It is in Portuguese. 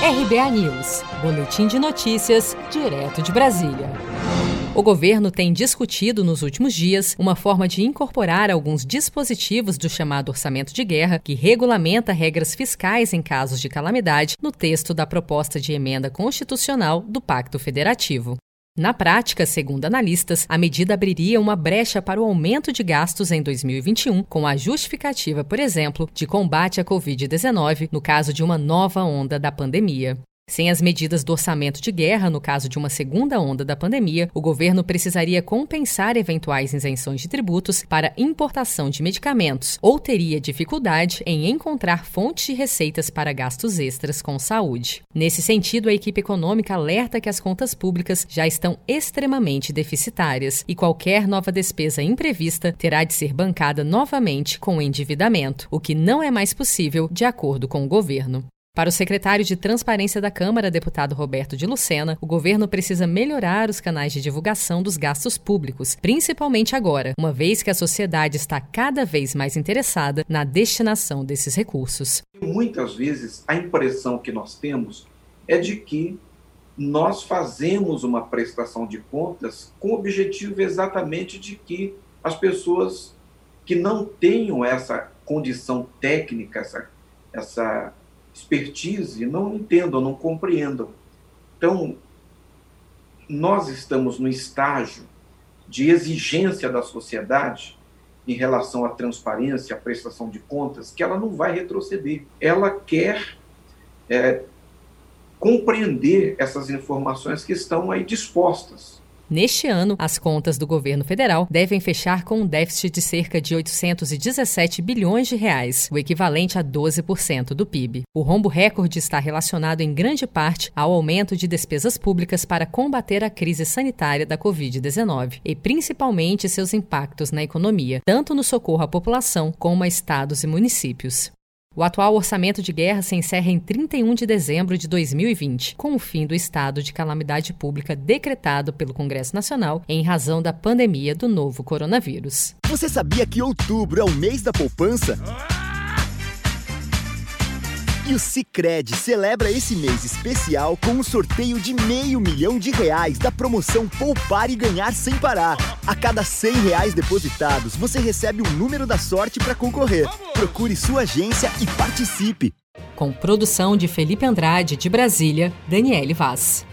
RBA News, boletim de notícias direto de Brasília. O governo tem discutido nos últimos dias uma forma de incorporar alguns dispositivos do chamado orçamento de guerra, que regulamenta regras fiscais em casos de calamidade, no texto da proposta de emenda constitucional do Pacto Federativo. Na prática, segundo analistas, a medida abriria uma brecha para o aumento de gastos em 2021, com a justificativa, por exemplo, de combate à Covid-19 no caso de uma nova onda da pandemia. Sem as medidas do orçamento de guerra, no caso de uma segunda onda da pandemia, o governo precisaria compensar eventuais isenções de tributos para importação de medicamentos ou teria dificuldade em encontrar fontes de receitas para gastos extras com saúde. Nesse sentido, a equipe econômica alerta que as contas públicas já estão extremamente deficitárias e qualquer nova despesa imprevista terá de ser bancada novamente com endividamento, o que não é mais possível de acordo com o governo. Para o secretário de Transparência da Câmara, deputado Roberto de Lucena, o governo precisa melhorar os canais de divulgação dos gastos públicos, principalmente agora, uma vez que a sociedade está cada vez mais interessada na destinação desses recursos. Muitas vezes a impressão que nós temos é de que nós fazemos uma prestação de contas com o objetivo exatamente de que as pessoas que não tenham essa condição técnica, essa expertise, não entendam, não compreendam. Então, nós estamos no estágio de exigência da sociedade em relação à transparência, à prestação de contas, que ela não vai retroceder. Ela quer compreender essas informações que estão aí dispostas. Neste ano, as contas do governo federal devem fechar com um déficit de cerca de 817 bilhões de reais, o equivalente a 12% do PIB. O rombo recorde está relacionado em grande parte ao aumento de despesas públicas para combater a crise sanitária da Covid-19 e principalmente seus impactos na economia, tanto no socorro à população como a estados e municípios. O atual orçamento de guerra se encerra em 31 de dezembro de 2020, com o fim do estado de calamidade pública decretado pelo Congresso Nacional em razão da pandemia do novo coronavírus. Você sabia que outubro é o mês da poupança? E o Sicredi celebra esse mês especial com um sorteio de R$500 mil da promoção Poupar e Ganhar Sem Parar. A cada R$100 depositados, você recebe um número da sorte para concorrer. Procure sua agência e participe. Com produção de Felipe Andrade, de Brasília, Daniele Vaz.